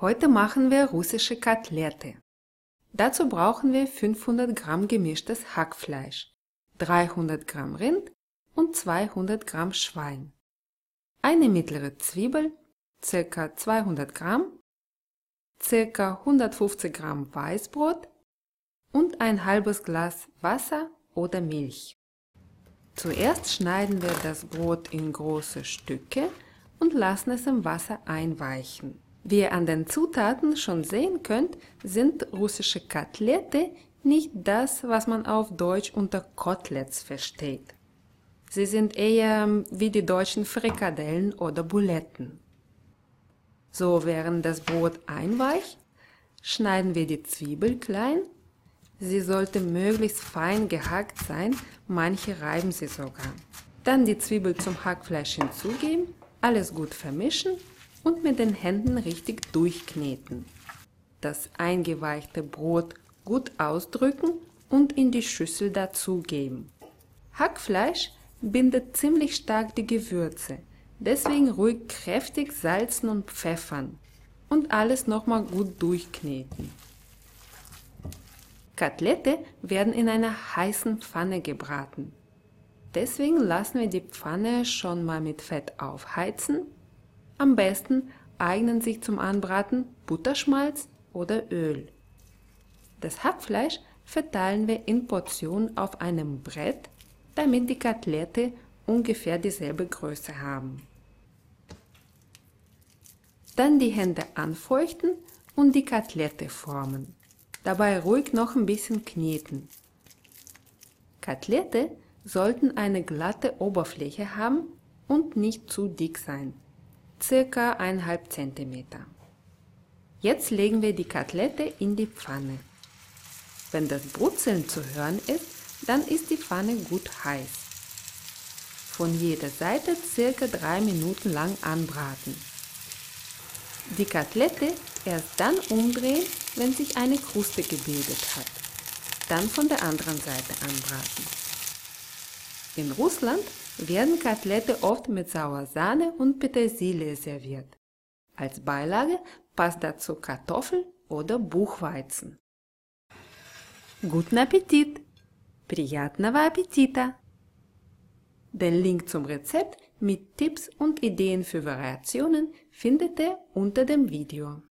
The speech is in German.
Heute machen wir russische Kotelette. Dazu brauchen wir 500 Gramm gemischtes Hackfleisch, 300 Gramm Rind und 200 Gramm Schwein, eine mittlere Zwiebel, ca. 200 Gramm, ca. 150 Gramm Weißbrot und ein halbes Glas Wasser oder Milch. Zuerst schneiden wir das Brot in große Stücke und lassen es im Wasser einweichen. Wie ihr an den Zutaten schon sehen könnt, sind russische Kotelette nicht das, was man auf Deutsch unter Koteletts versteht. Sie sind eher wie die deutschen Frikadellen oder Buletten. So, während das Brot einweicht, schneiden wir die Zwiebel klein. Sie sollte möglichst fein gehackt sein, manche reiben sie sogar. Dann die Zwiebel zum Hackfleisch hinzugeben, alles gut vermischen und mit den Händen richtig durchkneten. Das eingeweichte Brot gut ausdrücken und in die Schüssel dazugeben. Hackfleisch bindet ziemlich stark die Gewürze, deswegen ruhig kräftig salzen und pfeffern und alles nochmal gut durchkneten. Kotelette werden in einer heißen Pfanne gebraten. Deswegen lassen wir die Pfanne schon mal mit Fett aufheizen. Am besten eignen sich zum Anbraten Butterschmalz oder Öl. Das Hackfleisch verteilen wir in Portionen auf einem Brett, damit die Kotelette ungefähr dieselbe Größe haben. Dann die Hände anfeuchten und die Kotelette formen. Dabei ruhig noch ein bisschen kneten. Kotelette sollten eine glatte Oberfläche haben und nicht zu dick sein, ca. 1,5 cm. Jetzt legen wir die Kotelette in die Pfanne. Wenn das Brutzeln zu hören ist, dann ist die Pfanne gut heiß. Von jeder Seite ca. 3 Minuten lang anbraten. Die Kotelette erst dann umdrehen, wenn sich eine Kruste gebildet hat. Dann von der anderen Seite anbraten. In Russland werden Kotelette oft mit saurer Sahne und Petersilie serviert. Als Beilage passt dazu Kartoffel oder Buchweizen. Guten Appetit! Приятного аппетита! Den Link zum Rezept mit Tipps und Ideen für Variationen findet ihr unter dem Video.